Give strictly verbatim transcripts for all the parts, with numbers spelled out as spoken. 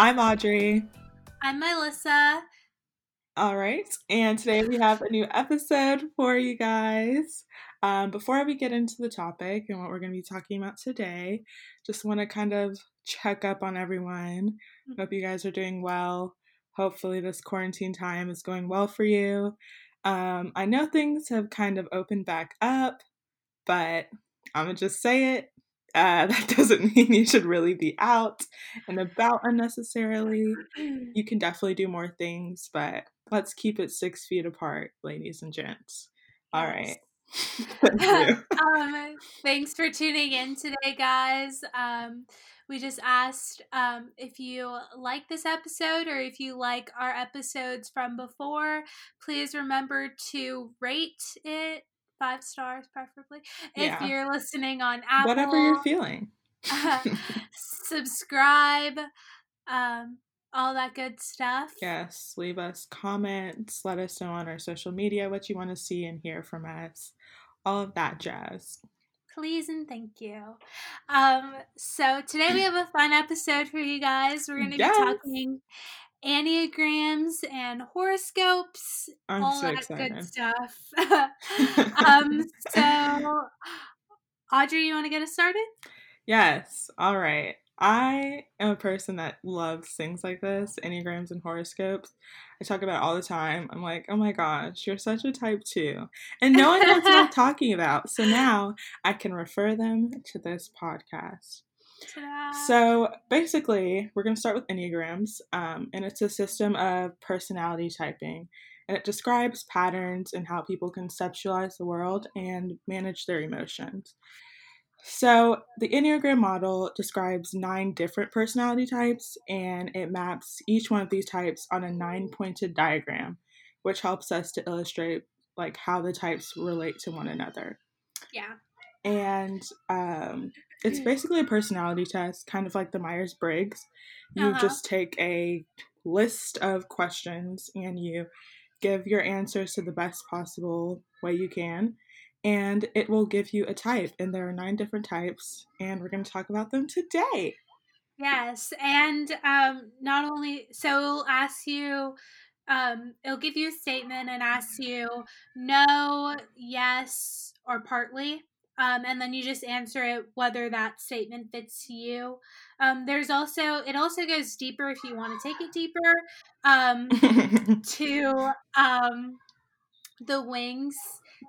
I'm Audrey. I'm Melissa. All right, and today we have a new episode for you guys. Um, before we get into the topic and what we're going to be talking about today, just want to kind of check up on everyone. Hope you guys are doing well. Hopefully this quarantine time is going well for you. Um, I know things have kind of opened back up, but I'm going to just say it. Uh, that doesn't mean you should really be out and about unnecessarily. You can definitely do more things, but let's keep it six feet apart, ladies and gents. All right. Thank um, thanks for tuning in today, guys. Um, we just asked um, if you like this episode or if you like our episodes from before, please remember to rate it five stars, preferably, if yeah. you're listening on Apple. Whatever you're feeling. uh, subscribe. Um, all that good stuff. Yes, leave us comments, let us know on our social media what you want to see and hear from us, all of that jazz. Please and thank you. Um, so today we have a fun episode for you guys. We're going to yes. be talking enneagrams and horoscopes, I'm all so that excited. Good stuff. um, so Audrey, you want to get us started? Yes. All right. I am a person that loves things like this, enneagrams and horoscopes. I talk about it all the time. I'm like, oh my gosh, you're such a type two. And no one knows what I'm talking about. So now I can refer them to this podcast. Ta-da. So basically, we're going to start with enneagrams. Um, and it's a system of personality typing. And it describes patterns and how people conceptualize the world and manage their emotions. So the Enneagram model describes nine different personality types, and it maps each one of these types on a nine-pointed diagram, which helps us to illustrate like how the types relate to one another. Yeah. And um, it's basically a personality test, kind of like the Myers Briggs. You uh-huh. just take a list of questions and you give your answers to the best possible way you can. And it will give you a type, and there are nine different types, and we're going to talk about them today. Yes, and um, not only, so it'll ask you, um, it'll give you a statement and ask you no, yes, or partly, um, and then you just answer it whether that statement fits you. Um, there's also, it also goes deeper if you want to take it deeper um, to um, the wings.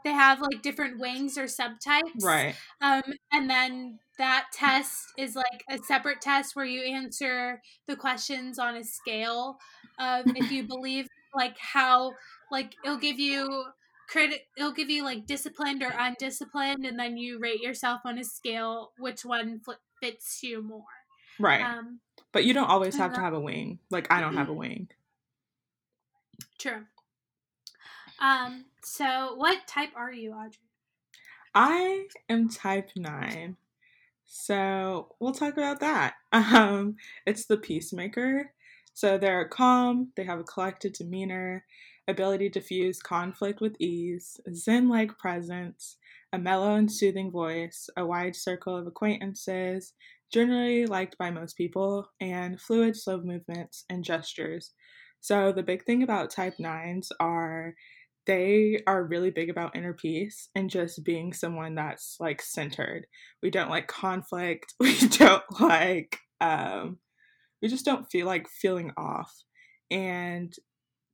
They have like different wings or subtypes. Right. Um, and then that test is like a separate test where you answer the questions on a scale of if you believe like how, like it'll give you credit, it'll give you like disciplined or undisciplined. And then you rate yourself on a scale, which one fl- fits you more. Right. Um, but you don't always have to have a wing. Like I don't have a wing. True. Um, so what type are you, Audrey? I am type nine. So we'll talk about that. Um, it's the peacemaker. So they're calm, they have a collected demeanor, ability to fuse conflict with ease, zen-like presence, a mellow and soothing voice, a wide circle of acquaintances, generally liked by most people, and fluid, slow movements and gestures. So the big thing about type nines are they are really big about inner peace and just being someone that's like centered. We don't like conflict. We don't like, um, we just don't feel like feeling off. And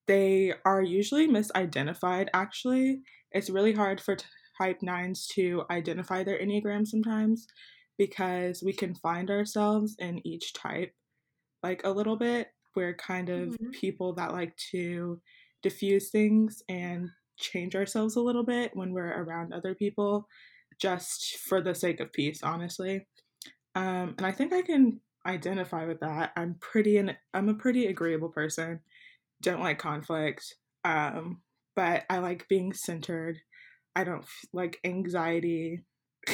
they are usually misidentified, actually. It's really hard for type nines to identify their Enneagram sometimes because we can find ourselves in each type like a little bit. We're kind of mm-hmm. people that like to diffuse things and change ourselves a little bit when we're around other people, just for the sake of peace, honestly. Um, and I think I can identify with that. I'm pretty, and I'm a pretty agreeable person. Don't like conflict, um, but I like being centered. I don't f- like anxiety.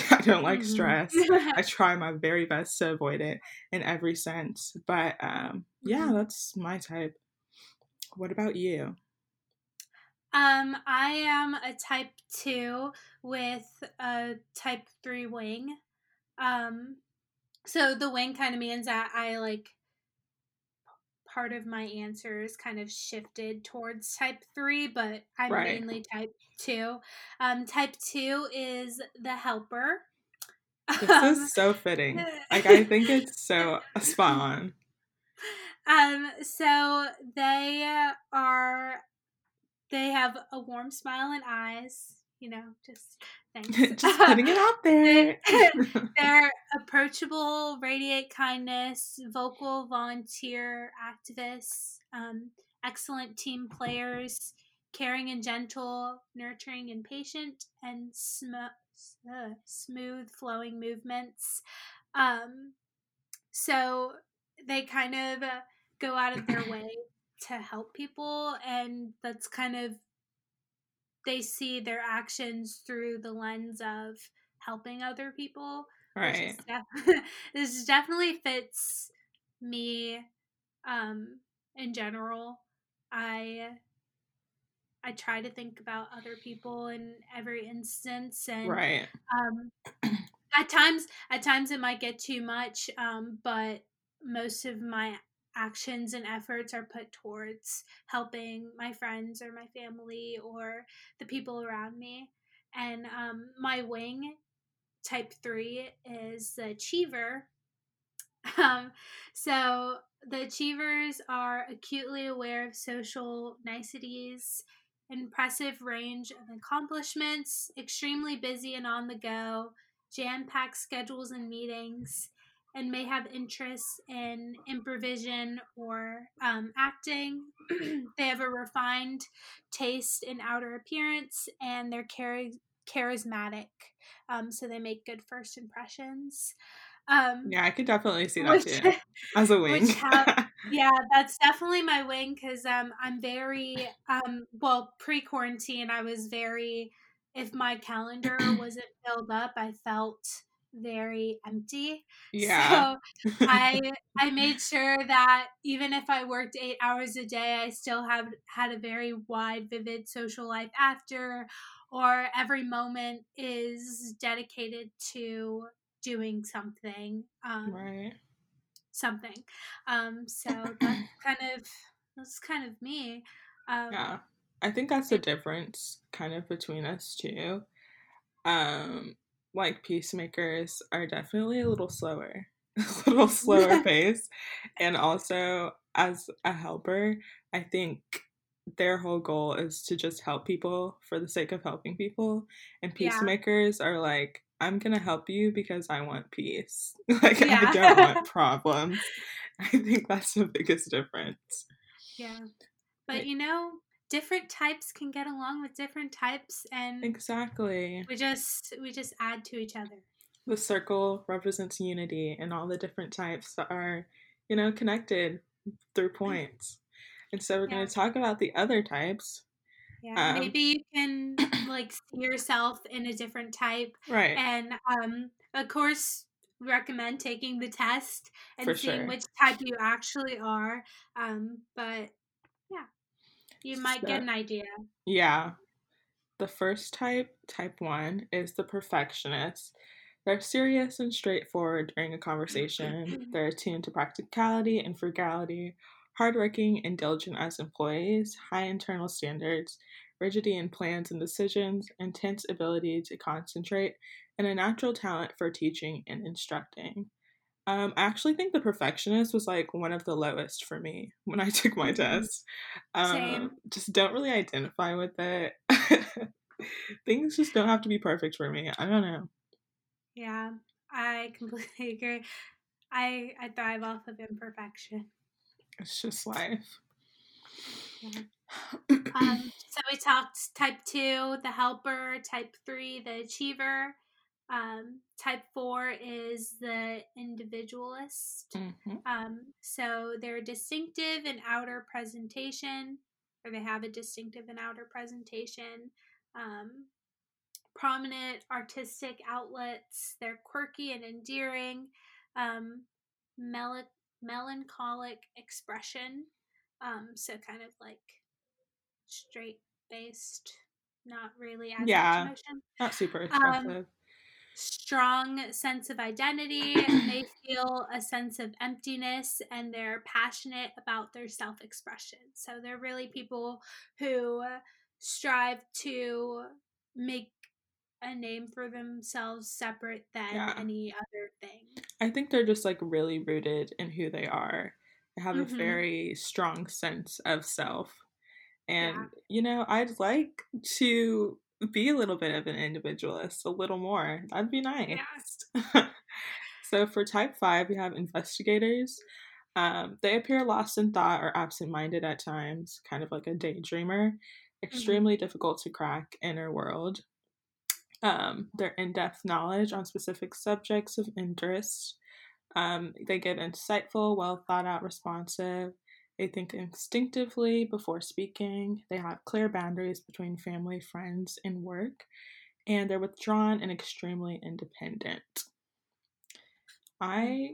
I don't like stress. I try my very best to avoid it in every sense. But um, yeah, that's my type. What about you? Um, I am a type two with a type three wing. Um, so the wing kind of means that I like part of my answers kind of shifted towards type three, but I'm right. mainly type two. Um, type two is the helper. This um, is so fitting. Like, I think it's so spot on. Um, so they are, they have a warm smile and eyes, you know, just thanks. Just putting it out there. They're approachable, radiate kindness, vocal volunteer activists, um, excellent team players, caring and gentle, nurturing and patient, and sm- uh, smooth flowing movements. Um, so they kind of go out of their way to help people, and that's kind of, they see their actions through the lens of helping other people. Right. Which is def- this definitely fits me um, in general. I I try to think about other people in every instance, and right. um, at times at times it might get too much, um, but most of my actions and efforts are put towards helping my friends or my family or the people around me. And um, my wing, type three, is the achiever. Um, so the achievers are acutely aware of social niceties, impressive range of accomplishments, extremely busy and on the go, jam-packed schedules and meetings, and may have interests in improvisation or um, acting. They have a refined taste in outer appearance, and they're chari- charismatic. Um, so they make good first impressions. Um, yeah, I could definitely see that which, too, as a wing. have, yeah, that's definitely my wing, because um, I'm very, um, well, pre-quarantine, I was very, if my calendar wasn't filled up, I felt very empty. Yeah. So I I made sure that even if I worked eight hours a day, I still have had a very wide, vivid social life after, or every moment is dedicated to doing something. Um, right. Something. Um, so that's kind of that's kind of me. Um, yeah, I think that's the difference kind of between us two. Um. Like, peacemakers are definitely a little slower, a little slower pace. And also, as a helper, I think their whole goal is to just help people for the sake of helping people. And peacemakers yeah. are like, I'm going to help you because I want peace. Like, yeah. I don't want problems. I think that's the biggest difference. Yeah. But, like, you know, different types can get along with different types, and exactly we just we just add to each other. The circle represents unity, and all the different types are, you know, connected through points. And so we're yeah. going to talk about the other types. Yeah, um, maybe you can like see yourself in a different type, right? And um, of course, recommend taking the test and For seeing sure. which type you actually are. Um, but yeah. You might so, get an idea. Yeah. The first type, type one, is the perfectionist. They're serious and straightforward during a conversation. They're attuned to practicality and frugality, hardworking and diligent as employees, high internal standards, rigidity in plans and decisions, intense ability to concentrate, and a natural talent for teaching and instructing. Um, I actually think the perfectionist was like one of the lowest for me when I took my test. Um, Same. Just don't really identify with it. Things just don't have to be perfect for me. I don't know. Yeah, I completely agree. I, I thrive off of imperfection. It's just life. Yeah. um, so we talked type two, the helper, type three, the achiever. Um, type four is the individualist. Mm-hmm. Um, so they're distinctive in outer presentation, or they have a distinctive and outer presentation, um, prominent artistic outlets. They're quirky and endearing, um, mel- melancholic expression. Um, so kind of like straight-faced, not really as yeah, much emotion. Not super expressive. Um, strong sense of identity. They feel a sense of emptiness, and they're passionate about their self-expression. So they're really people who strive to make a name for themselves separate than yeah. any other thing. I think they're just like really rooted in who they are. They have mm-hmm. a very strong sense of self. And, yeah. you know, I'd like to be a little bit of an individualist, a little more. That'd be nice. Yes. So for type five, we have investigators. Um, they appear lost in thought or absent-minded at times, kind of like a daydreamer. Extremely mm-hmm. difficult to crack inner world. Um, their in-depth knowledge on specific subjects of interest. Um, they get insightful, well-thought-out, responsive. They think instinctively before speaking. They have clear boundaries between family, friends, and work. And they're withdrawn and extremely independent. I...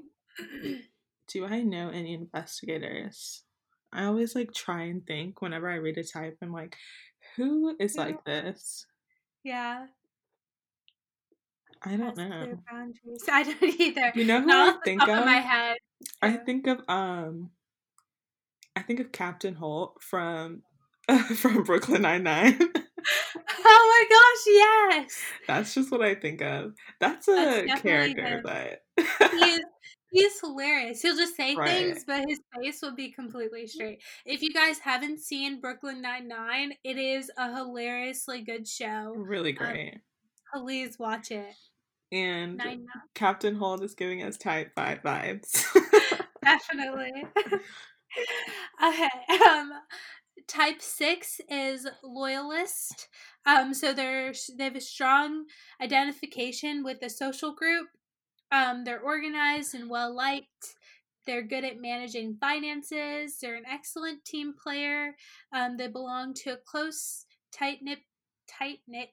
Do I know any investigators? I always, like, try and think whenever I read a type. I'm like, who is yeah. like this? Yeah. I don't know. So I don't either. You know who Not I think of? of my head. I yeah. think of um, I think of Captain Holt from uh, from Brooklyn Nine-Nine. Oh my gosh! Yes. That's just what I think of. That's a That's character that he's he's hilarious. He'll just say right. things, but his face will be completely straight. If you guys haven't seen Brooklyn Nine-Nine, it is a hilariously good show. Really great. Um, Please watch it. And Nine. Captain Holt is giving us type five vibes. Definitely. Okay. Um, type six is loyalist. Um, so they're they have a strong identification with a social group. Um, they're organized and well liked. They're good at managing finances. They're an excellent team player. Um, they belong to a close, tight knit, tight knit.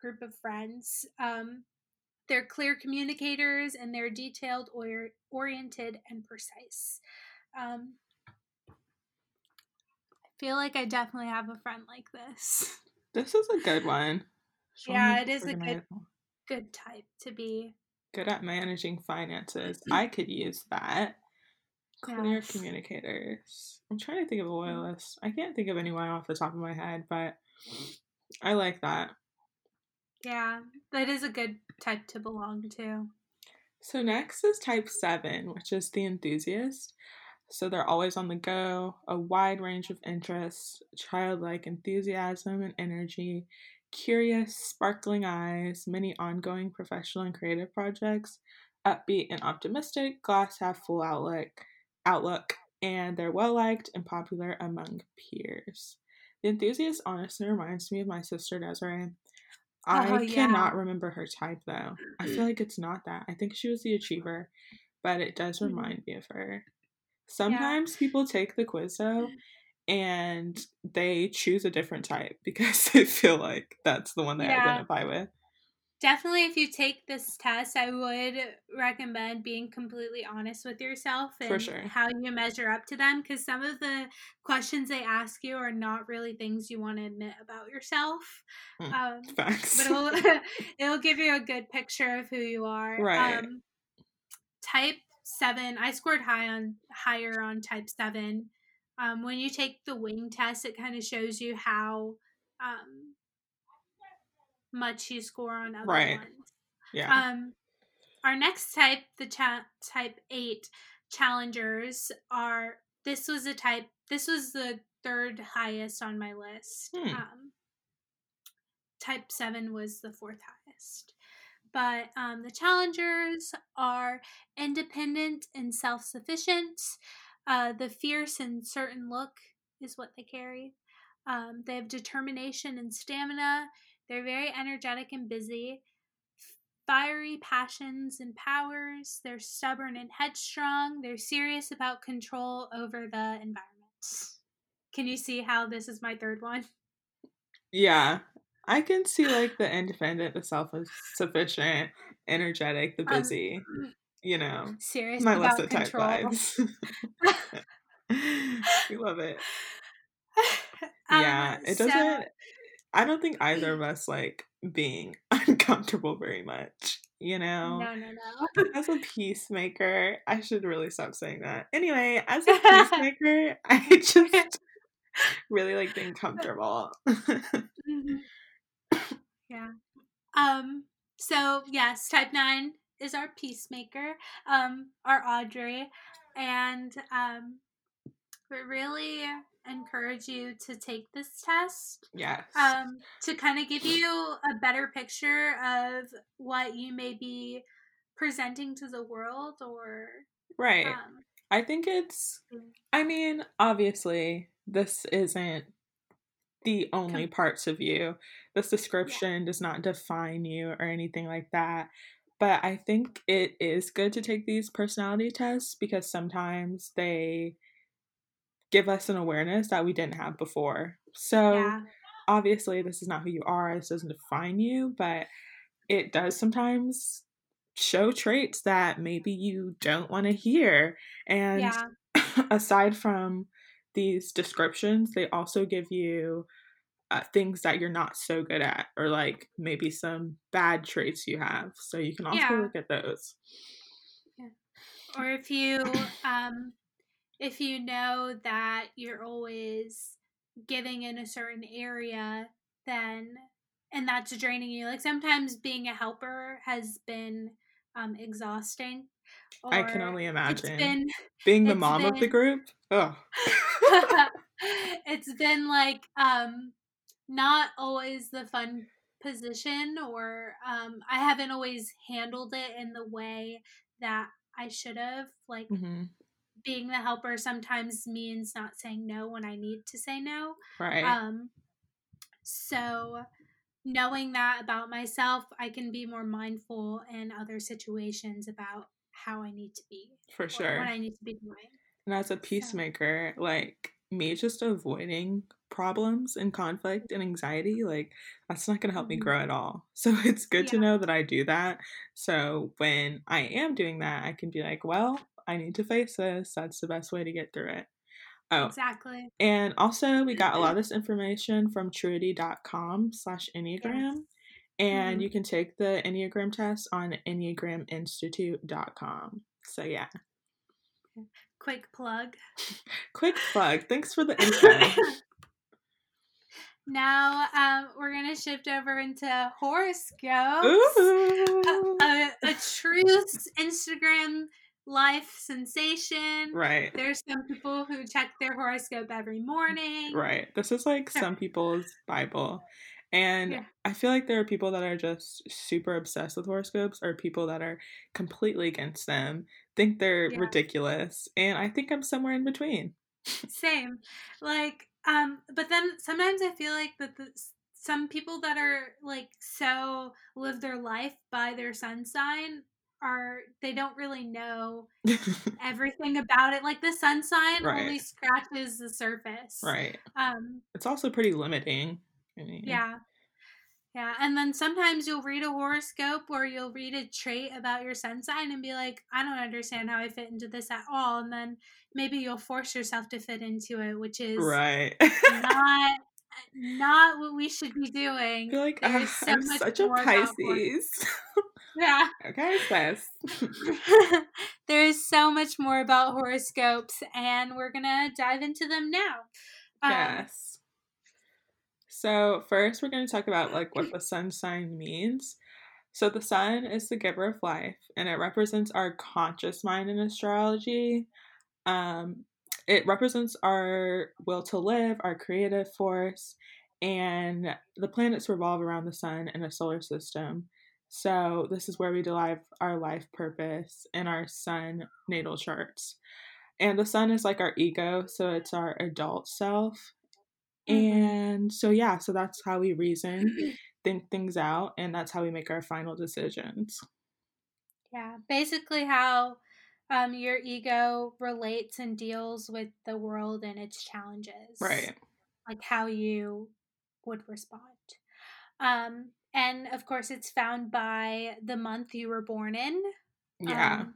group of friends. Um, they're clear communicators, and they're detailed, or- oriented, and precise. Um, I feel like I definitely have a friend like this. This is a good one. Show yeah, it is a good, good type to be. Good at managing finances. I could use that. Clear yes. communicators. I'm trying to think of a loyalist. I can't think of anyone off the top of my head, but I like that. Yeah, that is a good type to belong to. So next is type seven, which is the enthusiast. So they're always on the go, a wide range of interests, childlike enthusiasm and energy, curious, sparkling eyes, many ongoing professional and creative projects, upbeat and optimistic, glass half full outlook, outlook, and they're well-liked and popular among peers. The enthusiast honestly reminds me of my sister Desiree. I oh, yeah. cannot remember her type, though. I feel like it's not that. I think she was the achiever, but it does remind me of her. Sometimes yeah. people take the quiz, though, and they choose a different type because they feel like that's the one they yeah. identify with. Definitely, if you take this test, I would recommend being completely honest with yourself and For sure. how you measure up to them, because some of the questions they ask you are not really things you want to admit about yourself. Mm, um, facts. But it'll, it'll give you a good picture of who you are. Right. Um, type seven, I scored high on higher on type seven. Um, when you take the wing test, it kind of shows you how... Um, much you score on other right. ones. Yeah. Um, our next type, the cha- type eight challengers are, this was a type, this was the third highest on my list. Hmm. Um, type seven was the fourth highest. But um, the challengers are independent and self-sufficient. Uh, the fierce and certain look is what they carry. Um, they have determination and stamina. They're very energetic and busy, fiery passions and powers. They're stubborn and headstrong. They're serious about control over the environment. Can you see how this is my third one? Yeah, I can see like the independent, the self-sufficient, energetic, the busy, um, you know, serious my about list of type vibes. We love it. Um, yeah, it doesn't... So- I don't think either of us like being uncomfortable very much. you know? No, no, no. As a peacemaker, I should really stop saying that. Anyway, as a peacemaker, I just really like being comfortable. Mm-hmm. Yeah. Um. So, yes, type nine is our peacemaker, um, our Audrey, and um, we really encourage you to take this test. Yes. Um, to kind of give you a better picture of what you may be presenting to the world, or right. Um, I think it's, I mean, obviously, this isn't the only parts of you. This description yeah. does not define you or anything like that. But I think it is good to take these personality tests because sometimes they give us an awareness that we didn't have before. So yeah. obviously this is not who you are. This doesn't define you, but it does sometimes show traits that maybe you don't want to hear. And yeah. aside from these descriptions, they also give you uh, things that you're not so good at, or like maybe some bad traits you have. So you can also yeah. look at those. Yeah. Or if you, um, if you know that you're always giving in a certain area, then, and that's draining you. Like sometimes being a helper has been um, exhausting. Or I can only imagine been, being the mom been, of the group. Oh. It's been like um not always the fun position, or um I haven't always handled it in the way that I should have. Like mm-hmm. being the helper sometimes means not saying no when I need to say no. Right. Um so knowing that about myself, I can be more mindful in other situations about how I need to be. For sure. What I need to be doing. And as a peacemaker, like me just avoiding problems and conflict and anxiety, like that's not going to help me grow at all. So it's good yeah. to know that I do that. So when I am doing that, I can be like, well, I need to face this. That's the best way to get through it. Oh, exactly. And also we got a lot of this information from truity.com slash Enneagram. Yes. And mm-hmm. you can take the Enneagram test on enneagram institute dot com. So, yeah. Quick plug. Quick plug. Thanks for the info. Now um, we're going to shift over into horoscopes. Ooh. A, a, a true Instagram life sensation. Right. There's some people who check their horoscope every morning. Right. This is like some people's Bible. And yeah. I feel like there are people that are just super obsessed with horoscopes, or people that are completely against them, think they're yeah. ridiculous. And I think I'm somewhere in between. Same. Like, um, but then sometimes I feel like that the, some people that are like, so live their life by their sun sign are, they don't really know everything about it. Like the sun sign right. only scratches the surface. Right. Um, it's also pretty limiting. I mean, yeah. Yeah. And then sometimes you'll read a horoscope or you'll read a trait about your sun sign and be like, I don't understand how I fit into this at all. And then maybe you'll force yourself to fit into it, which is right. not not what we should be doing. I feel like uh, so I'm much such a Pisces. Yeah. Okay, sis. There is so much more about horoscopes, and we're going to dive into them now. Um, yes. So first, we're going to talk about like what the sun sign means. So the sun is the giver of life, and it represents our conscious mind in astrology. Um, it represents our will to live, our creative force, and the planets revolve around the sun in a solar system. So this is where we derive our life purpose in our sun natal charts. And the sun is like our ego, so it's our adult self. And so, yeah, so that's how we reason, think things out, and that's how we make our final decisions. Yeah, basically how um, your ego relates and deals with the world and its challenges. Right. Like how you would respond. Um, and, of course, it's found by the month you were born in. Yeah. Um,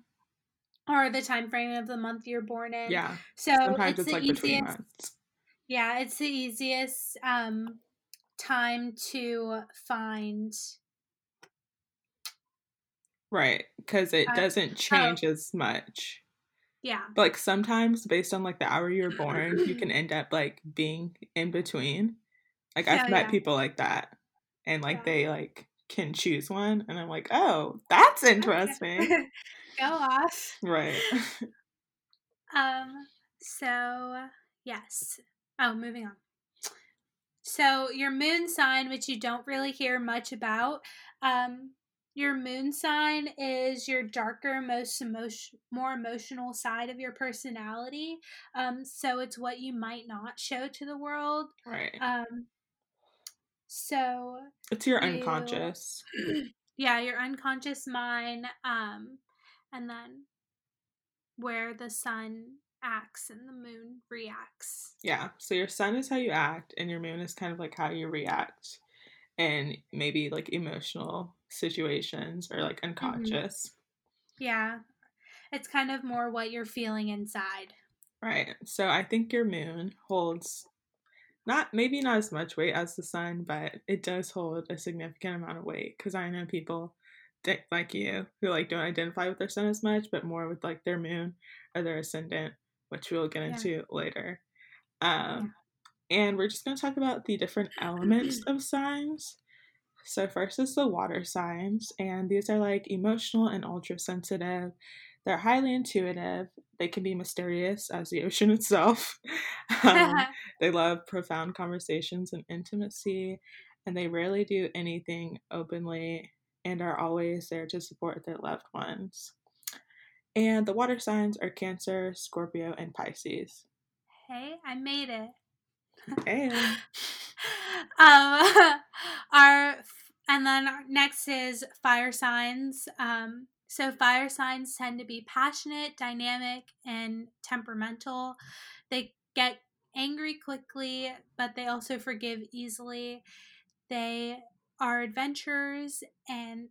or the time frame of the month you're born in. Yeah. So sometimes it's, it's like easiest- between months. Yeah, it's the easiest um, time to find Right, because it uh, doesn't change oh. as much. Yeah. But, like, sometimes, based on, like, the hour you were born, you can end up, like, being in between. Like, I've yeah, met yeah. people like that. And, like, yeah. they, like, can choose one. And I'm like, oh, that's interesting. Go off. Right. Um. So, yes. Oh, moving on. So, your moon sign, which you don't really hear much about, um... your moon sign is your darker, most emotion, more emotional side of your personality. Um, so it's what you might not show to the world. Right. Um, so it's your you, unconscious. Yeah, your unconscious mind. Um, and then where the sun acts and the moon reacts. Yeah. So your sun is how you act, and your moon is kind of like how you react, and maybe like emotional situations or like unconscious. Mm-hmm. Yeah. It's kind of more what you're feeling inside. Right. So I think your moon holds not maybe not as much weight as the sun, but it does hold a significant amount of weight, because I know people that, like you, who like don't identify with their sun as much, but more with like their moon or their ascendant, which we'll get yeah. into later. Um yeah. And we're just going to talk about the different elements of signs. So first is the water signs, and these are like emotional and ultra sensitive. They're highly intuitive. They can be mysterious as the ocean itself. Um, they love profound conversations and intimacy, and they rarely do anything openly and are always there to support their loved ones. And the water signs are Cancer, Scorpio, and Pisces. Hey, I made it. Hey. Um, our and then our next is fire signs. Um, so fire signs tend to be passionate, dynamic, and temperamental. They get angry quickly, but they also forgive easily. They are adventurers, and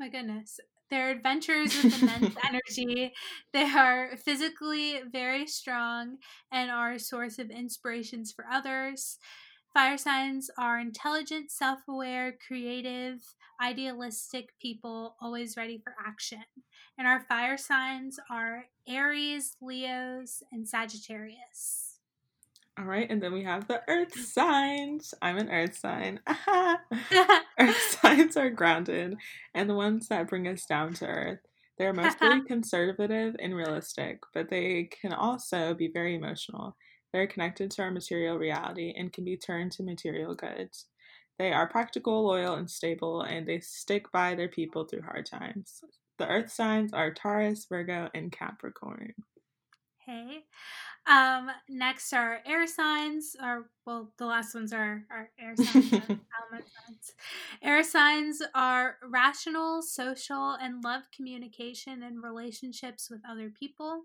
my goodness, they're adventurers with immense energy. They are physically very strong and are a source of inspirations for others. Fire signs are intelligent, self-aware, creative, idealistic people, always ready for action. And our fire signs are Aries, Leos, and Sagittarius. All right, and then we have the earth signs. I'm an earth sign. Earth signs are grounded and the ones that bring us down to earth. They're mostly conservative and realistic, but they can also be very emotional. They're connected to our material reality and can be turned to material goods. They are practical, loyal, and stable, and they stick by their people through hard times. The earth signs are Taurus, Virgo, and Capricorn. Okay. Um, next are air signs, or well, the last ones are, are air signs and element signs. Air signs are rational, social, and love communication and relationships with other people.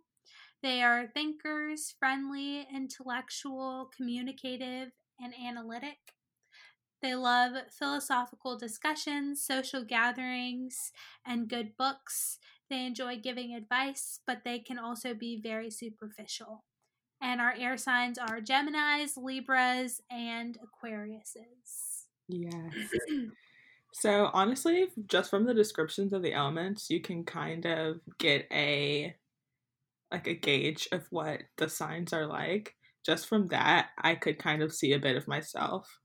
They are thinkers, friendly, intellectual, communicative, and analytic. They love philosophical discussions, social gatherings, and good books. They enjoy giving advice, but they can also be very superficial. And our air signs are Geminis, Libras, and Aquariuses. Yes. So honestly, just from the descriptions of the elements, you can kind of get a... like a gauge of what the signs are like. Just from that, I could kind of see a bit of myself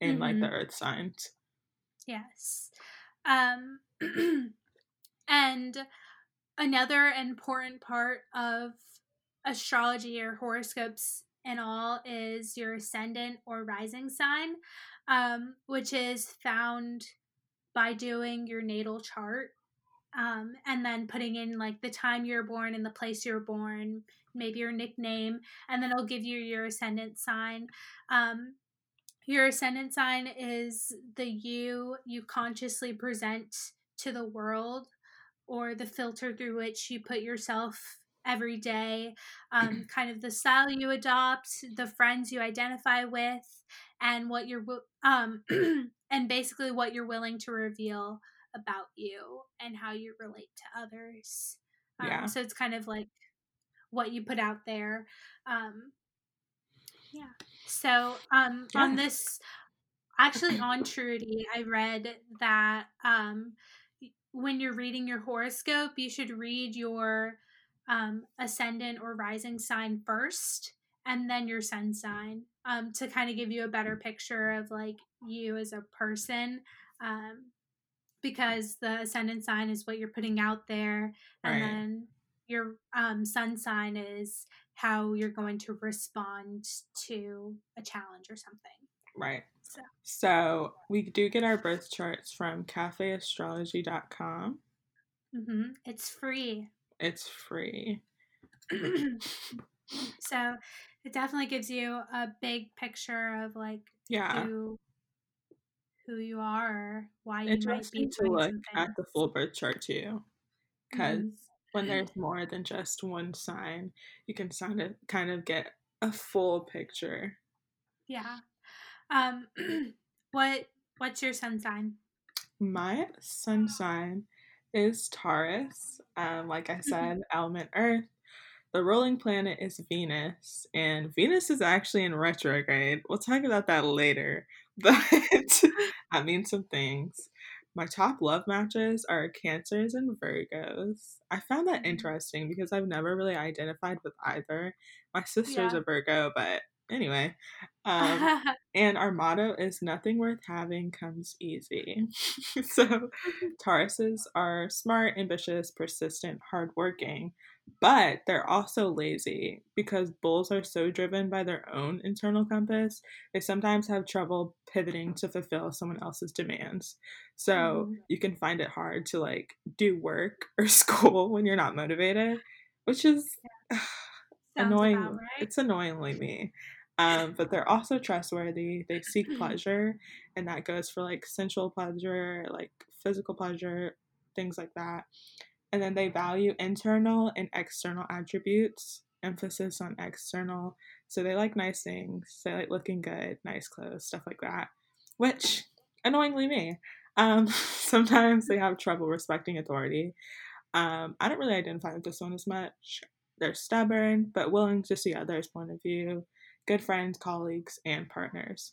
in mm-hmm. like the earth signs. Yes. Um, and another important part of astrology or horoscopes and all is your ascendant or rising sign, um, which is found by doing your natal chart. Um, and then putting in like the time you were born and the place you were born, maybe your nickname, and then it'll give you your ascendant sign. Um, your ascendant sign is the you you consciously present to the world, or the filter through which you put yourself every day, um, kind of the style you adopt, the friends you identify with, and what you're um, and basically what you're willing to reveal about you and how you relate to others. Um, yeah. So it's kind of like what you put out there. Um, yeah. So um, yeah. on this, actually on Truity, I read that um, when you're reading your horoscope, you should read your um, ascendant or rising sign first and then your sun sign um, to kind of give you a better picture of like you as a person, um, because the ascendant sign is what you're putting out there. And right. then your um, sun sign is how you're going to respond to a challenge or something. Right. So, so we do get our birth charts from cafe astrology dot com. Mm-hmm. It's free. It's free. So it definitely gives you a big picture of like yeah. who, who you are, why you might be doing to look something. At the full birth chart too, because mm-hmm. when there's more than just one sign, you can kind of get a full picture. Yeah. Um, what, what's your sun sign? My sun sign is Taurus. Um, like I said, element Earth. The ruling planet is Venus, and Venus is actually in retrograde. We'll talk about that later, but I mean some things. My top love matches are Cancers and Virgos. I found that interesting because I've never really identified with either. My sister's yeah. a Virgo, but anyway, um, and our motto is nothing worth having comes easy. So Tauruses are smart, ambitious, persistent, hardworking, but they're also lazy because bulls are so driven by their own internal compass. They sometimes have trouble pivoting to fulfill someone else's demands. So mm-hmm. you can find it hard to like do work or school when you're not motivated, which is yeah. annoying. About, right? It's annoyingly me. Um, but they're also trustworthy. They seek pleasure, and that goes for like sensual pleasure, like physical pleasure, things like that. And then they value internal and external attributes, emphasis on external. So they like nice things. They like looking good, nice clothes, stuff like that, which annoyingly me. Um, sometimes they have trouble respecting authority. Um, I don't really identify with this one as much. They're stubborn, but willing to see others' point of view. Good friends, colleagues, and partners.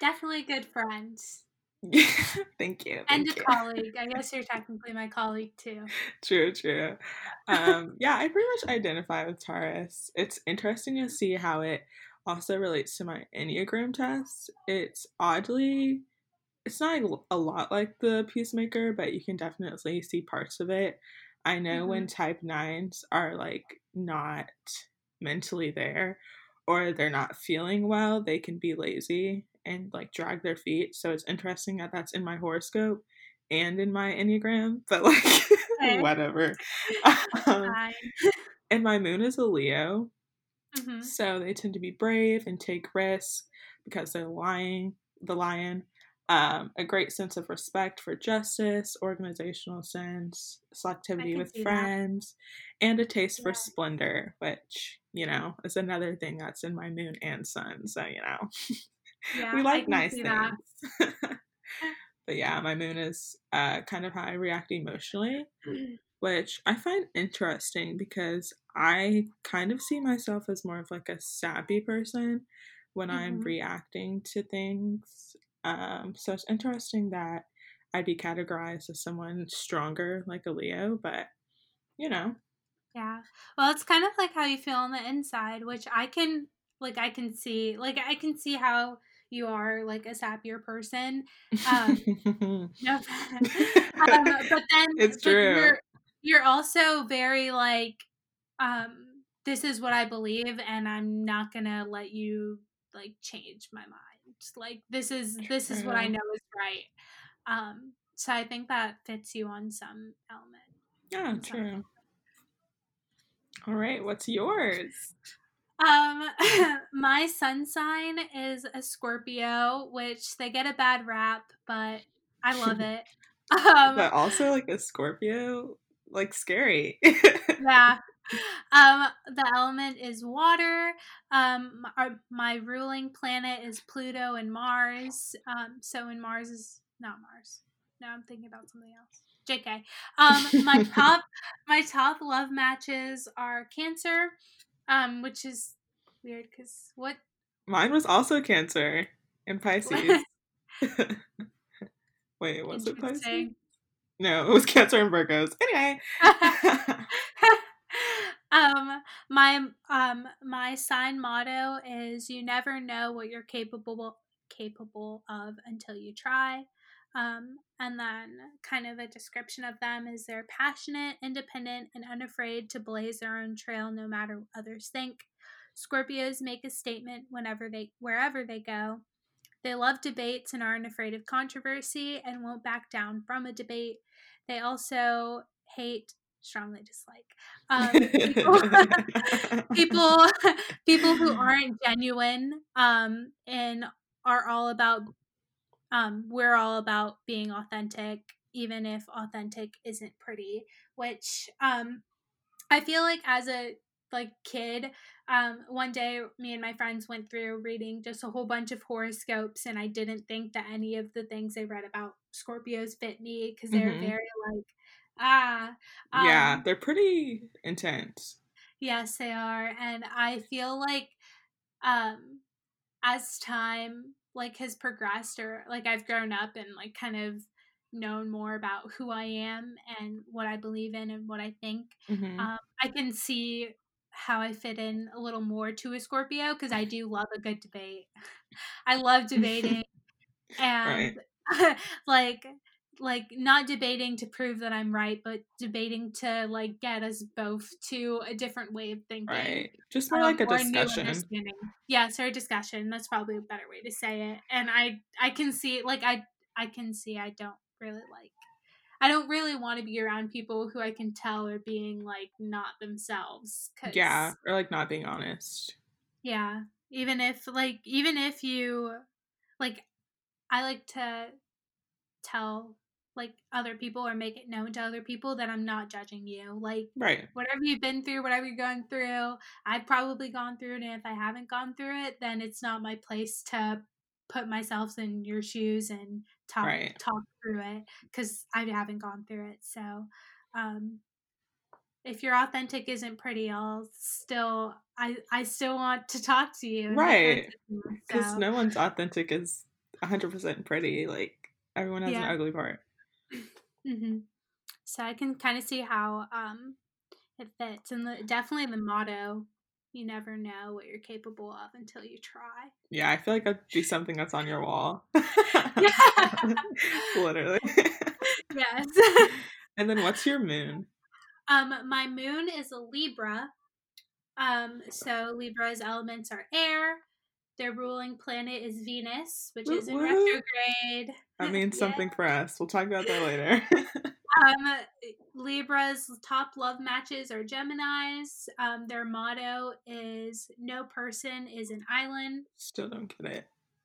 Definitely good friends. Yeah, thank you. Thank and a you. Colleague. I guess you're technically my colleague too. True, true. Um, yeah, I pretty much identify with Taurus. It's interesting to see how it also relates to my Enneagram test. It's oddly, it's not a lot like the Peacemaker, but you can definitely see parts of it. I know mm-hmm. when type nines are like not mentally there, or they're not feeling well, they can be lazy and like drag their feet. So it's interesting that that's in my horoscope and in my Enneagram, but like whatever. Um, and my moon is a Leo. Mm-hmm. So they tend to be brave and take risks because they're lying, the lion. Um, a great sense of respect for justice, organizational sense, selectivity with friends, that. And a taste yeah. for splendor, which, you know, is another thing that's in my moon and sun. So, you know, yeah, we like nice things. But yeah, my moon is uh, kind of how I react emotionally, which I find interesting because I kind of see myself as more of like a sappy person when mm-hmm. I'm reacting to things. Um, so it's interesting that I'd be categorized as someone stronger, like a Leo, but, you know. Yeah. Well, it's kind of like how you feel on the inside, which I can, like, I can see, like, I can see how you are, like, a sappier person. Um, no, um, but then. It's true. You're, you're also very, like, um, this is what I believe, and I'm not going to let you, like, change my mind. Like this is this is what I know is right. Um, so I think that fits you on some element. Yeah, true. Element. All right, what's yours? Um, my sun sign is a Scorpio, which they get a bad rap, but I love it. Um, but also like a Scorpio, like scary. Yeah. Um, the element is water. Um, our, my ruling planet is Pluto and Mars. Um, so in Mars is not Mars. No, I'm thinking about something else. J K. Um, my top, my top love matches are Cancer, um, which is weird because what? Mine was also Cancer and Pisces. Wait, was it Pisces? No, it was Cancer and Virgos. Anyway. um, my um my sign motto is you never know what you're capable capable of until you try. Um, and then kind of a description of them is they're passionate, independent, and unafraid to blaze their own trail no matter what others think. Scorpios make a statement whenever they wherever they go. They love debates and aren't afraid of controversy and won't back down from a debate. They also hate, strongly dislike, um, people, people people who aren't genuine um, and are all about, um, we're all about being authentic, even if authentic isn't pretty, which um, I feel like as a like kid, um, one day me and my friends went through reading just a whole bunch of horoscopes, and I didn't think that any of the things I read about Scorpios fit me because they're mm-hmm. very like, ah, um, yeah, they're pretty intense. Yes, they are. And I feel like, um, as time like has progressed, or like I've grown up and like kind of known more about who I am and what I believe in and what I think, mm-hmm. um, I can see how I fit in a little more to a Scorpio, because I do love a good debate. I love debating and right. like like not debating to prove that I'm right, but debating to like get us both to a different way of thinking. Right. Just more um, like a discussion. Yeah, so a discussion. That's probably a better way to say it. And I I can see like I I can see I don't really like I don't really want to be around people who I can tell are being like not themselves. Cause, yeah. Or like not being honest. Yeah. Even if like, even if you like, I like to tell like other people or make it known to other people that I'm not judging you. Like right. whatever you've been through, whatever you're going through, I've probably gone through it. And if I haven't gone through it, then it's not my place to put myself in your shoes and talk right. talk through it, because I haven't gone through it. So um if your authentic isn't pretty, I'll still I I still want to talk to you, right? Because so. No one's authentic is one hundred percent pretty. Like everyone has yeah. an ugly part. Mm-hmm. So I can kind of see how um it fits, and the, definitely the motto, you never know what you're capable of until you try. Yeah, I feel like that'd be something that's on your wall. Literally. Yes. And then what's your moon? Um, my moon is a Libra. Um, so Libra's elements are air. Their ruling planet is Venus, which Woo-woo. is in retrograde. That means something yeah. for us. We'll talk about that later. Um, Libra's top love matches are Geminis. Um, their motto is "No person is an island." Still don't get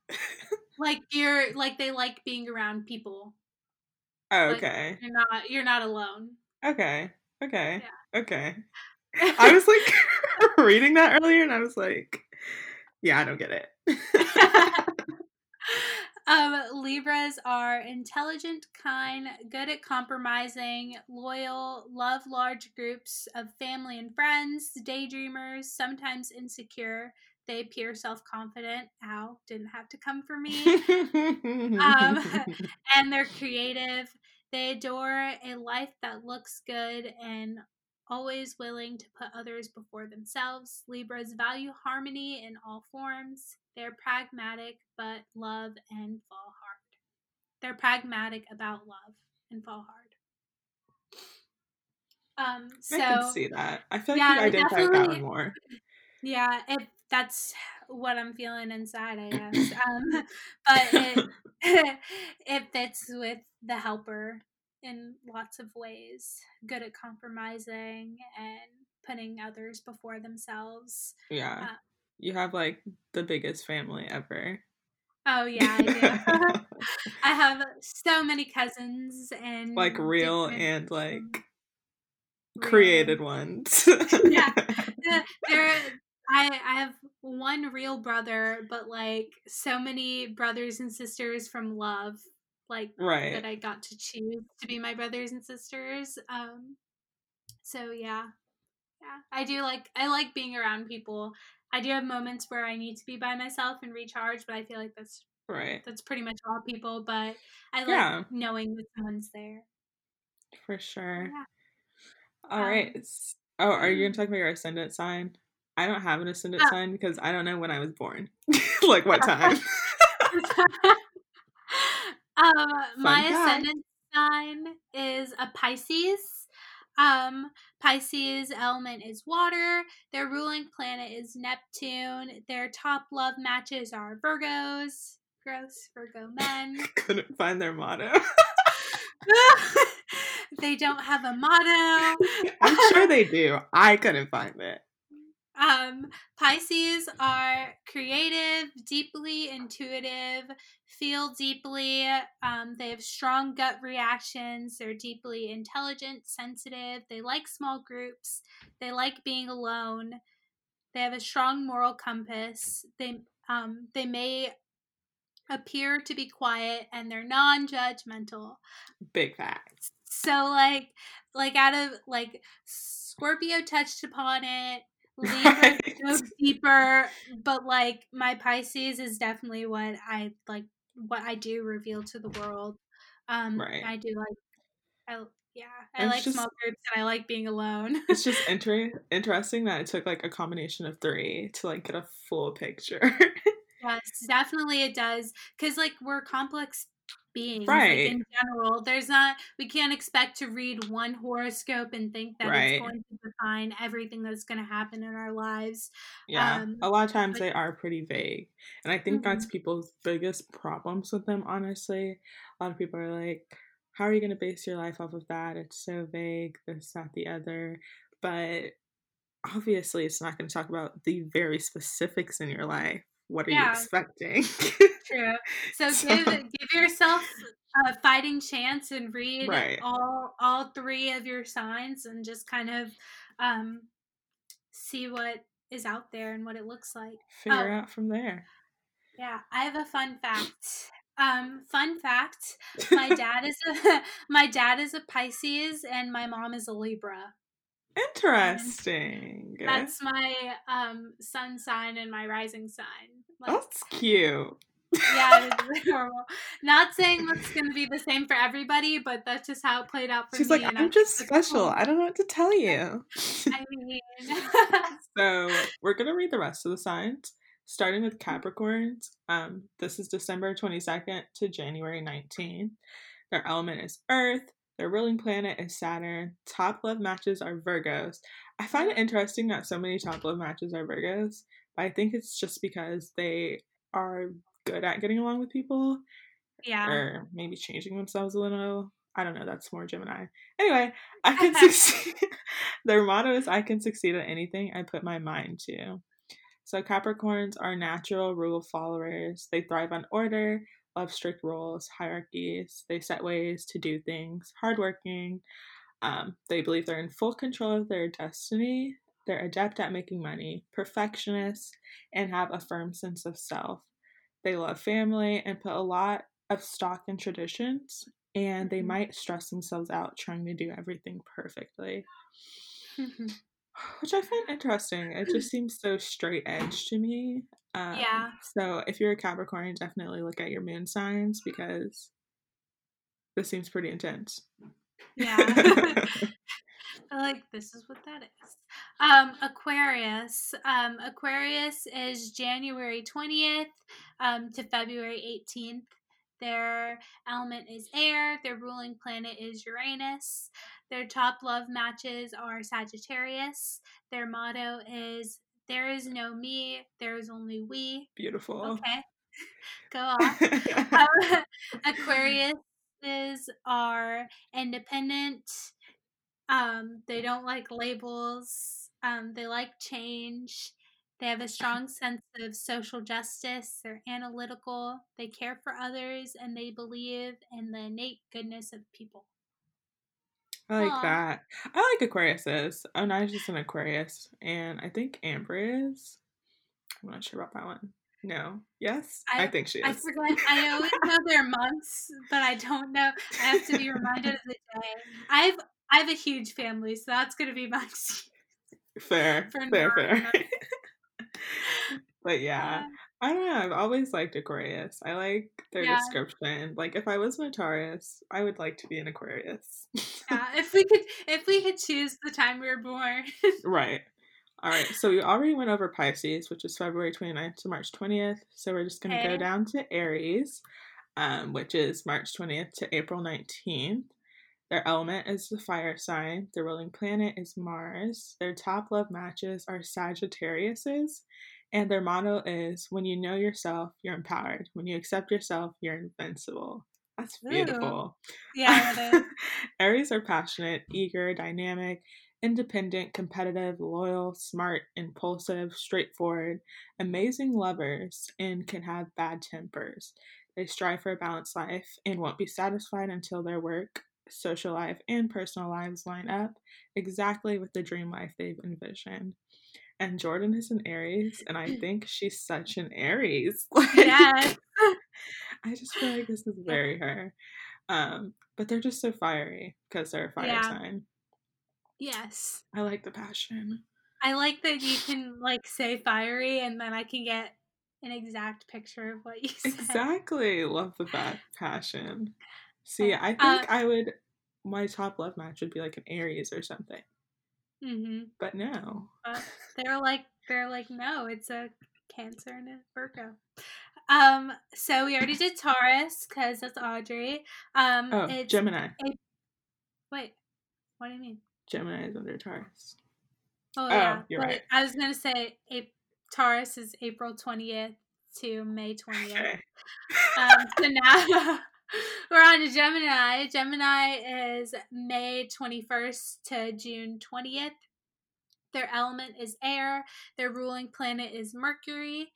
it. Like you're like they like being around people. Oh, okay. Like you're not you're not alone. Okay. Okay. Yeah. Okay. I was like reading that earlier, and I was like, yeah, I don't get it. Um, Libras are intelligent, kind, good at compromising, loyal, love large groups of family and friends, daydreamers, sometimes insecure. They appear self-confident. Ow, didn't have to come for me. um, and they're creative. They adore a life that looks good and always willing to put others before themselves. Libras value harmony in all forms. They're pragmatic, but love and fall hard. They're pragmatic about love and fall hard. Um, so, I can see that. I feel like yeah, you identify with that one more. Yeah, it, that's what I'm feeling inside, I guess. Um, but it, it fits with the helper in lots of ways. Good at compromising and putting others before themselves. Yeah. Um, you have like the biggest family ever. Oh yeah, I do. I have so many cousins and like real and like real. Created ones. Yeah, there. I I have one real brother, but like so many brothers and sisters from love, like right. that I got to choose to be my brothers and sisters. Um, so yeah, yeah, I do like I like being around people. I do have moments where I need to be by myself and recharge, but I feel like that's right. That's pretty much all people, but I like yeah. knowing that someone's there. For sure. Yeah. All um, right. Oh, are you going to talk about your ascendant sign? I don't have an ascendant uh, sign because I don't know when I was born. Like what time? um, my guy. ascendant sign is a Pisces. Um, Pisces element is water. Their ruling planet is Neptune. Their top love matches are Virgos. Gross Virgo men. Couldn't find their motto. They don't have a motto. I'm sure they do. I couldn't find it. Um, Pisces are creative, deeply intuitive, feel deeply. Um, they have strong gut reactions. They're deeply intelligent, sensitive. They like small groups. They like being alone. They have a strong moral compass. They um, they may appear to be quiet, and they're non-judgmental. Big facts. So like, like out of like Scorpio touched upon it. Libra right. Go deeper, but like my Pisces is definitely what I like, what I do reveal to the world. Um, right. I do like, I yeah, I it's like just, small groups, and I like being alone. It's just inter- interesting that it took like a combination of three to like get a full picture. Yes, definitely it does, because like we're complex beings, right? Like, in general, there's not we can't expect to read one horoscope and think that right. It's going to define everything that's going to happen in our lives. Yeah, um, a lot of times but, they are pretty vague, and I think mm-hmm. that's people's biggest problems with them. Honestly, a lot of people are like, "How are you going to base your life off of that? It's so vague. This, that, the other." But obviously, it's not going to talk about the very specifics in your life. What are yeah. you expecting? True. So, so give give yourself a fighting chance and read right. all all three of your signs and just kind of um, see what is out there and what it looks like. Figure oh, out from there. Yeah, I have a fun fact. Um, fun fact: my dad is a my dad is a Pisces and my mom is a Libra. Interesting. And that's my um sun sign and my rising sign. Like, that's cute. Yeah, it's horrible. Not saying that's gonna be the same for everybody, but that's just how it played out for She's me. She's like, I'm just special. Cool. I don't know what to tell you. I mean, so we're gonna read the rest of the signs, starting with Capricorns. Um, this is December twenty-second to January nineteenth. Their element is Earth. Their ruling planet is Saturn. Top love matches are Virgos. I find it interesting that so many top love matches are Virgos, but I think it's just because they are good at getting along with people. Yeah. Or maybe changing themselves a little. I don't know. That's more Gemini. Anyway, I can succeed. Their motto is, I can succeed at anything I put my mind to. So Capricorns are natural rule followers. They thrive on order, love strict rules, hierarchies. They set ways to do things, hardworking. Um, they believe they're in full control of their destiny. They're adept at making money, perfectionists, and have a firm sense of self. They love family and put a lot of stock in traditions, and they might stress themselves out trying to do everything perfectly. Mm-hmm. Which I find interesting. It just seems so straight edge to me. Um, yeah. So if you're a Capricorn, definitely look at your moon signs because this seems pretty intense. Yeah. Like, this is what that is. Um, Aquarius. Um, Aquarius is January twentieth um, to February eighteenth. Their element is air. Their ruling planet is Uranus. Their top love matches are Sagittarius. Their motto is, there is no me, there is only we. Beautiful. Okay. Go on. um, Aquariuses are independent. Um, they don't like labels. Um, they like change. They have a strong sense of social justice. They're analytical. They care for others, and they believe in the innate goodness of people. I like Aww. that. I like Aquariuses. Oh, no, I'm just an Aquarius, and I think Amber is. I'm not sure about that one. No. Yes? I, I think she is. I forgot. I always know they're months, but I don't know. I have to be reminded of the day. I've I have a huge family, so that's gonna be my excuse. Fair, fair, fair. But yeah, I don't know. I've always liked Aquarius. I like their yeah. description. Like, if I was a Taurus, I would like to be an Aquarius. Yeah, if we could, if we could choose the time we were born. Right. All right. So we already went over Pisces, which is February twenty-ninth to March twentieth. So we're just going to okay. go down to Aries, um, which is March twentieth to April nineteenth. Their element is the fire sign. Their ruling planet is Mars. Their top love matches are Sagittarius's. And their motto is, when you know yourself, you're empowered. When you accept yourself, you're invincible. That's beautiful. Ooh. Yeah, it is. Aries are passionate, eager, dynamic, independent, competitive, loyal, smart, impulsive, straightforward, amazing lovers, and can have bad tempers. They strive for a balanced life and won't be satisfied until their work, social life, and personal lives line up exactly with the dream life they've envisioned. And Jordan is an Aries, and I think she's such an Aries. Like, yeah. I just feel like this is very her. Um, but they're just so fiery because they're a fire yeah. sign. Yes. I like the passion. I like that you can, like, say fiery, and then I can get an exact picture of what you said. Exactly. Love the ba- passion. See, I think uh, I would, my top love match would be, like, an Aries or something. Mm-hmm. But no, uh, they're like they're like no, it's a Cancer and a Virgo. Um, so we already did Taurus because that's Audrey. Um, oh, it's Gemini. A- Wait, what do you mean? Gemini is under Taurus. Oh, oh yeah, you're but right. I was gonna say a- Taurus is April twentieth to May twentieth. Okay. Um, so now. We're on to Gemini. Gemini is May twenty-first to June twentieth. Their element is air. Their ruling planet is Mercury.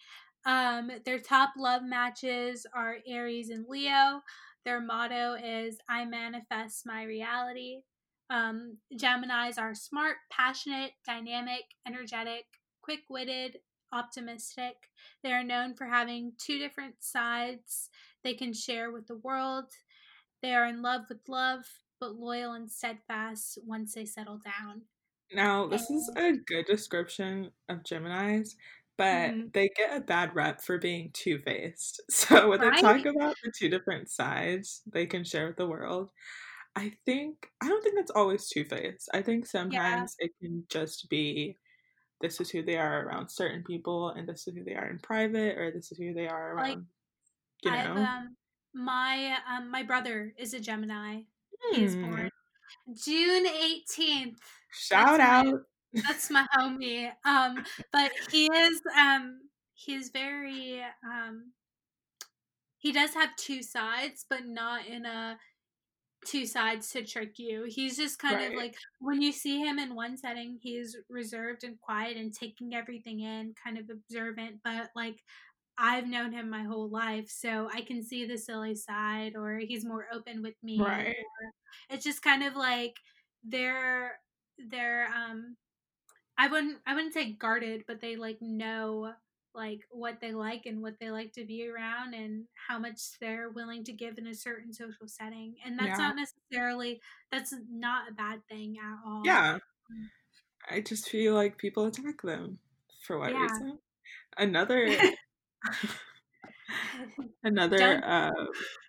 Um, their top love matches are Aries and Leo. Their motto is, I manifest my reality. Um, Geminis are smart, passionate, dynamic, energetic, quick-witted, optimistic. They are known for having two different sides they can share with the world. They are in love with love, but loyal and steadfast once they settle down. Now, this and... is a good description of Geminis, but mm-hmm. they get a bad rep for being two-faced. So when right? they talk about the two different sides they can share with the world, I think, I don't think that's always two-faced. I think sometimes yeah. it can just be, this is who they are around certain people, and this is who they are in private, or this is who they are around... Like, You know? I've, um, my um, my brother is a Gemini. Hmm. He is born June eighteenth. Shout that's out! My, that's my homie. Um, but he is um he is very um he does have two sides, but not in a two sides to trick you. He's just kind right. of like, when you see him in one setting, he's reserved and quiet and taking everything in, kind of observant, but like. I've known him my whole life, so I can see the silly side, or he's more open with me. Right. It's just kind of like they're they're um I wouldn't I wouldn't say guarded, but they like know like what they like and what they like to be around and how much they're willing to give in a certain social setting. And that's yeah. not necessarily that's not a bad thing at all. Yeah. I just feel like people attack them for what yeah. reason? Another Another uh,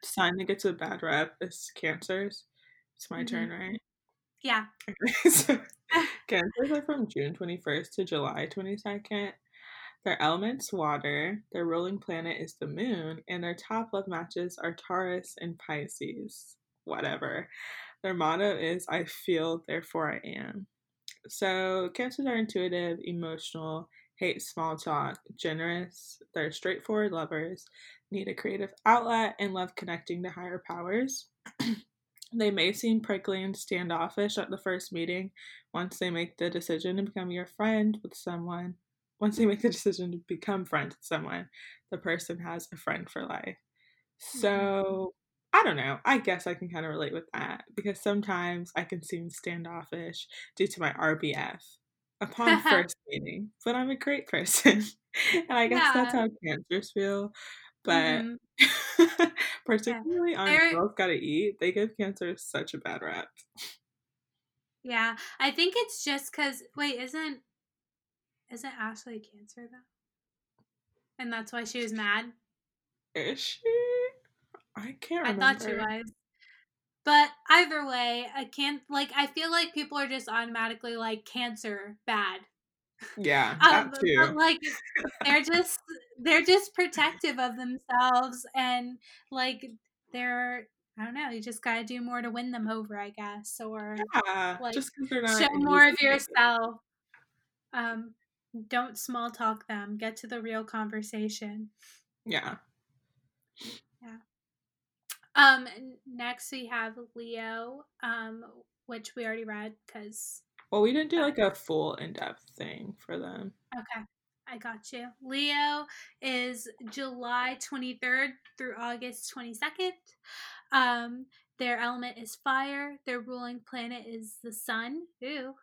sign that gets a bad rep is Cancers. It's my mm-hmm. turn, right? Yeah. Okay, so Cancers are from June twenty-first to July twenty-second. Their element's water, their ruling planet is the moon, and their top love matches are Taurus and Pisces. Whatever. Their motto is, I feel, therefore I am. So Cancers are intuitive, emotional, hate small talk, generous, they're straightforward lovers, need a creative outlet, and love connecting to higher powers. They may seem prickly and standoffish at the first meeting. Once they make the decision to become your friend with someone, once they make the decision to become friends with someone, the person has a friend for life. So, I don't know. I guess I can kind of relate with that because sometimes I can seem standoffish due to my R B F. Upon first meeting, but I'm a great person. And I guess yeah. that's how Cancers feel. But mm-hmm. particularly yeah. on They're... Girls Gotta Eat, they give Cancer such a bad rap. Yeah. I think it's just because, wait, isn't, isn't Ashley Cancer though? And that's why she was mad? Is she? I can't remember. I thought she was. But either way, I can't, like, I feel like people are just automatically, like, Cancer, bad. Yeah, um, that too. But, like, they're just, they're just protective of themselves, and, like, they're, I don't know, you just gotta do more to win them over, I guess, or, yeah, like, just they're not show more of yourself. Um, don't small talk them. Get to the real conversation. Yeah. Yeah. Um, next we have Leo, um, which we already read because... Well, we didn't do, like, a full in-depth thing for them. Okay. I got you. Leo is July twenty-third through August twenty-second. Um, their element is fire. Their ruling planet is the sun. Ooh.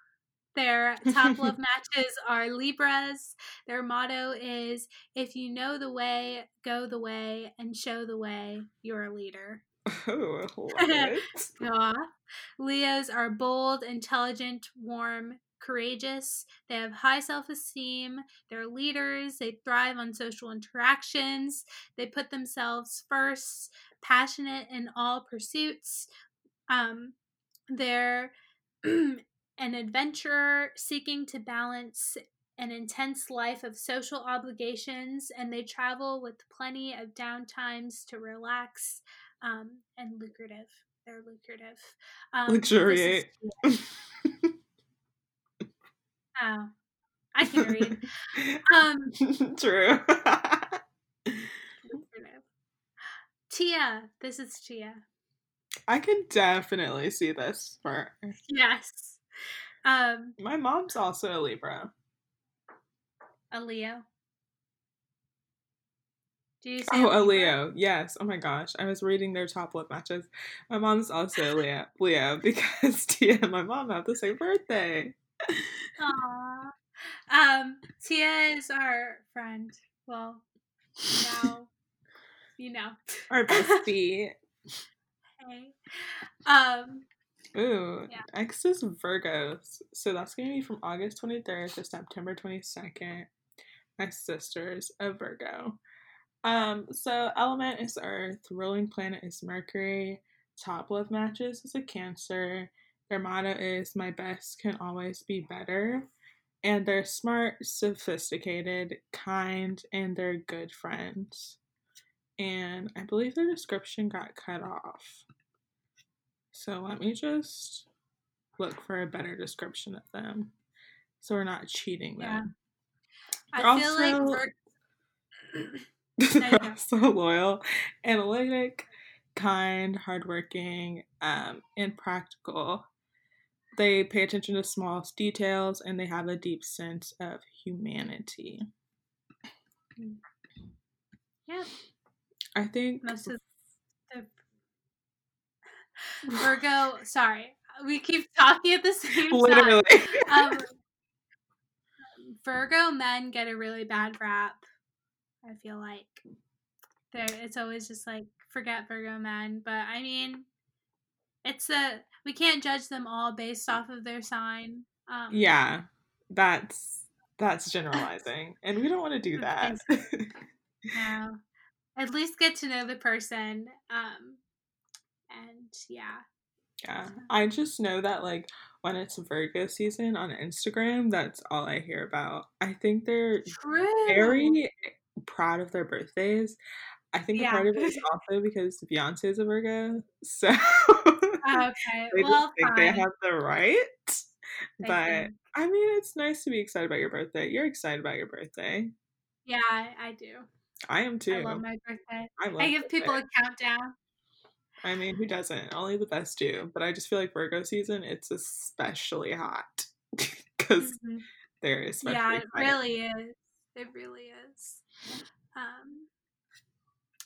Their top love matches are Libras. Their motto is, if you know the way, go the way, and show the way, you're a leader. Oh, yeah. Leos are bold, intelligent, warm, courageous. They have high self-esteem. They're leaders. They thrive on social interactions. They put themselves first, passionate in all pursuits. Um, they're... an adventurer seeking to balance an intense life of social obligations, and they travel with plenty of downtimes to relax, um, and lucrative. They're lucrative. Um, Luxuriate. Oh, I can read. Um, True. Lucrative. Tia, this is Tia. I can definitely see this part. Yes. Um, my mom's also a Libra. A Leo. Do you say Oh, a Libra? Leo. Yes. Oh my gosh. I was reading their top lip matches. My mom's also a Leo, Leo because Tia and my mom have the same birthday. Aww. Um, Tia is our friend. Well, now, you know. Our bestie. Hey. Um... Ooh, yeah. Next is Virgos. So that's going to be from August twenty-third to September twenty-second. My sister's a Virgo. Um, so element is Earth, ruling planet is Mercury, top love matches is a Cancer. Their motto is, my best can always be better. And they're smart, sophisticated, kind, and they're good friends. And I believe their description got cut off. So let me just look for a better description of them, so we're not cheating them. Yeah. I feel also, like we're... they're also loyal, analytic, kind, hardworking, um, and practical. They pay attention to small details, and they have a deep sense of humanity. Yeah. I think... Most of the Virgo, sorry, we keep talking at the same Literally. time. Um, Virgo men get a really bad rap. I feel like there, it's always just like forget Virgo men, but I mean, it's a we can't judge them all based off of their sign. Um, yeah, that's that's generalizing, and we don't want to do that. No, at least get to know the person. Um, And yeah. Yeah. I just know that, like, when it's Virgo season on Instagram, that's all I hear about. I think they're True. very proud of their birthdays. I think yeah. a part of it is also because Beyonce is a Virgo. So okay. they well, just think fine. they have the right. Thank but you. I mean, it's nice to be excited about your birthday. You're excited about your birthday. Yeah, I do. I am too. I love my birthday. I, love I give birthday. people a countdown. I mean, who doesn't? Only the best do. But I just feel like Virgo season, it's especially hot. Because mm-hmm. they're especially Yeah, it hot. really is. It really is. Um,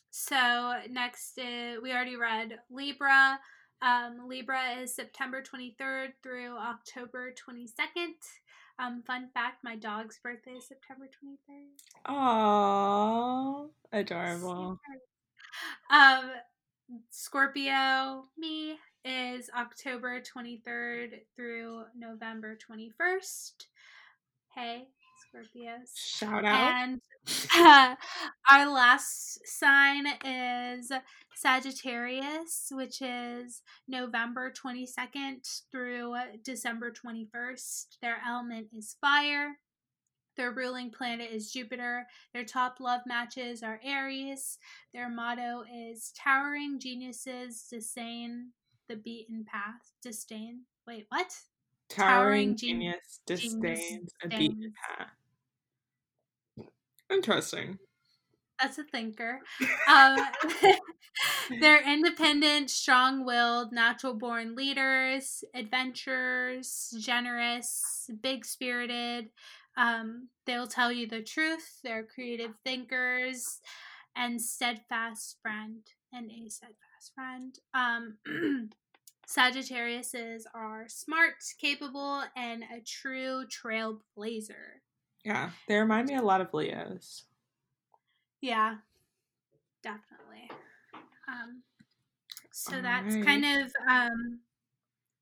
so next, is, we already read Libra. Um, Libra is September twenty-third through October twenty-second. Um, fun fact, my dog's birthday is September twenty-third. Aww. Adorable. Um... Scorpio, me, is October twenty-third through November twenty-first. Hey, Scorpios. Shout out. And uh, our last sign is Sagittarius, which is November twenty-second through December twenty-first. Their element is fire. Their ruling planet is Jupiter. Their top love matches are Aries. Their motto is towering geniuses disdain the beaten path. Disdain. Wait, what? Towering, towering genius, genius disdains a beaten path. Interesting. That's a thinker. Um, they're independent, strong-willed, natural-born leaders, adventurers, generous, big-spirited. Um, they'll tell you the truth. They're creative thinkers and steadfast friend and a steadfast friend. Um, Sagittariuses are smart, capable, and a true trailblazer. Yeah, they remind me a lot of Leos. Yeah, definitely. Um, so all that's right. kind of um,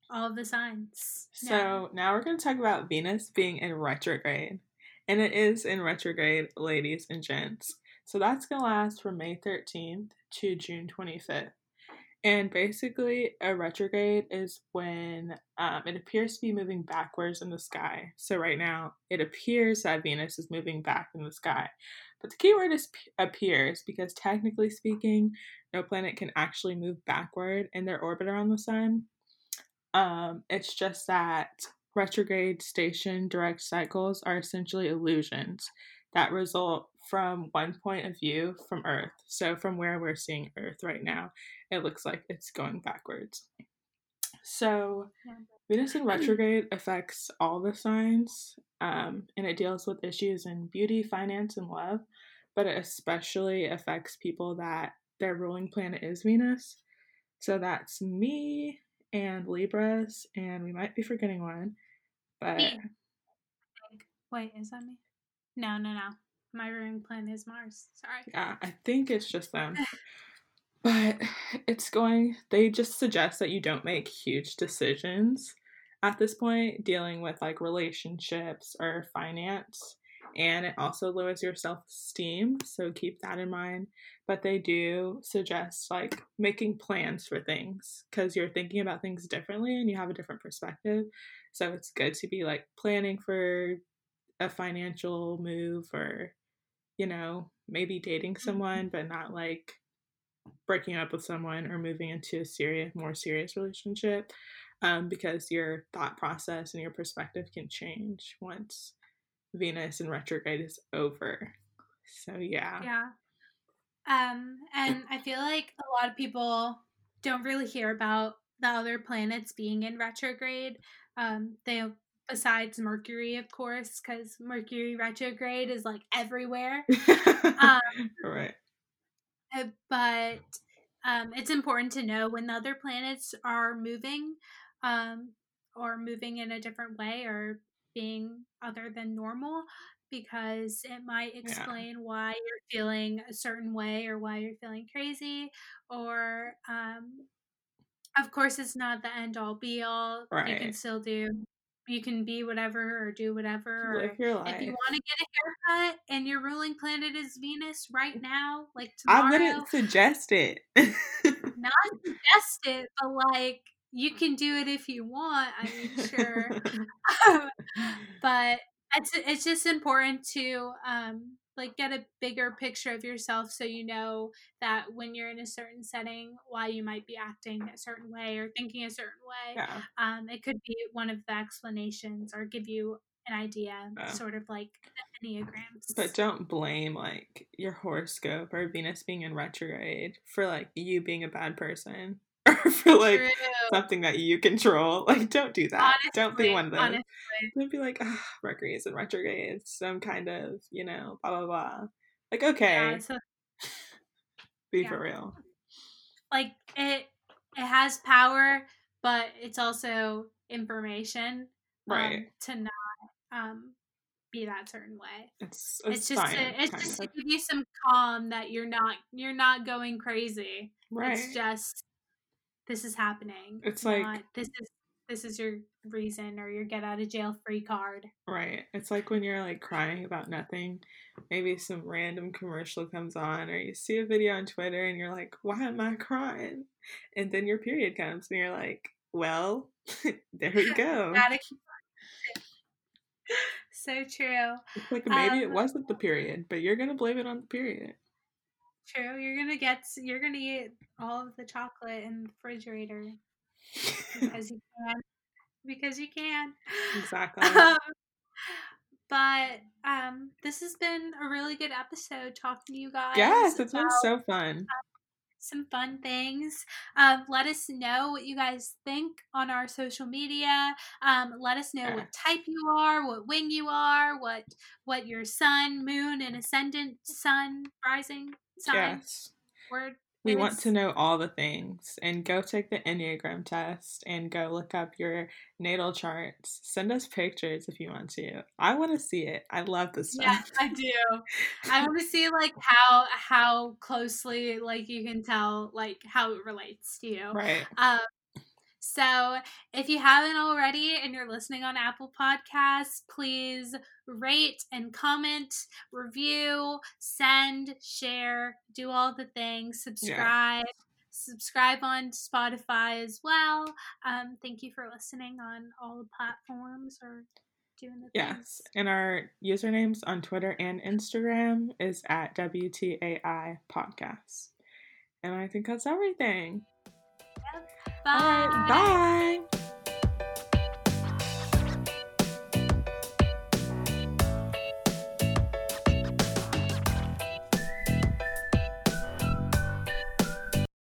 all the signs. So now, now we're going to talk about Venus being in retrograde. And it is in retrograde, ladies and gents. So that's going to last from May thirteenth to June twenty-fifth. And basically, a retrograde is when um, it appears to be moving backwards in the sky. So right now, it appears that Venus is moving back in the sky. But the key word is p- appears, because technically speaking, no planet can actually move backward in their orbit around the sun. Um, it's just that retrograde station direct cycles are essentially illusions that result from one point of view from Earth. So from where we're seeing Earth right now, it looks like it's going backwards. So yeah. Venus in retrograde affects all the signs, um, and it deals with issues in beauty, finance, and love, but it especially affects people that their ruling planet is Venus. So that's me and Libras, and we might be forgetting one, but... Wait, is that me? No, no, no. My ruling planet is Mars. Sorry. Yeah, I think it's just them. But it's going, they just suggest that you don't make huge decisions at this point, dealing with like relationships or finance. And it also lowers your self-esteem. So keep that in mind. But they do suggest like making plans for things, because you're thinking about things differently and you have a different perspective. So it's good to be like planning for a financial move, or, you know, maybe dating someone, but not like breaking up with someone or moving into a serious, more serious relationship, um, because your thought process and your perspective can change once Venus in retrograde is over. So yeah. Yeah. Um, and I feel like a lot of people don't really hear about the other planets being in retrograde. Um, they Besides Mercury, of course, because Mercury retrograde is like everywhere. um, right. But um, it's important to know when the other planets are moving, um, or moving in a different way or being other than normal, because it might explain yeah. why you're feeling a certain way or why you're feeling crazy. Or, um, of course, it's not the end all be all. Right. You can still do. You can be whatever or do whatever. Live your life. If you want to get a haircut and your ruling planet is Venus right now, like tomorrow. I wouldn't suggest it. Not suggest it, but like you can do it if you want. I mean, sure. um, but it's it's just important to um like get a bigger picture of yourself, so you know that when you're in a certain setting, why you might be acting a certain way or thinking a certain way. Yeah. Um, it could be one of the explanations or give you an idea, yeah. sort of like the Enneagrams. But don't blame like your horoscope or Venus being in retrograde for like you being a bad person or for like True. something that you control. Like, don't do that. Honestly, don't be one of those. Honestly. Don't be like, ah, Mercury is in retrograde. Some kind of, you know, blah, blah, blah. Like, okay. Yeah, so, be yeah. for real. Like, it it has power, but it's also information. Right. Um, to not um, be that certain way. It's, it's, it's just, science, to, it's just to give you some calm that you're not, you're not going crazy. Right. It's just, this is happening. It's like, not, this is this is your reason or your get out of jail free card. Right. It's like when you're like crying about nothing, maybe some random commercial comes on or you see a video on Twitter and you're like, why am I crying? And then your period comes and you're like, well, there we go. Gotta keep on. So true. It's like maybe um, it wasn't the period, but you're going to blame it on the period. True. You're going to get, you're going to eat all of the chocolate in the refrigerator because you can. Because you can. Exactly. Um, but um, this has been a really good episode talking to you guys. Yes, it's about, been so fun. Um, some fun things. Um, let us know what you guys think on our social media. Um, let us know yeah. what type you are, what wing you are, what what your sun, moon, and ascendant sun, rising sign. Yes. Word. We want to know all the things, and go take the Enneagram test and go look up your natal charts. Send us pictures if you want to. I want to see it. I love this stuff. Yeah, I do. I want to see like how how closely like you can tell like how it relates to you. Right. Um, so if you haven't already and you're listening on Apple Podcasts, please rate and comment, review, send, share, do all the things, subscribe, yeah. subscribe on Spotify as well. Um, thank you for listening on all the platforms or doing the yes. things. Yes, and our usernames on Twitter and Instagram is at W T A I Podcast. And I think that's everything. Yep. Bye. All right, bye.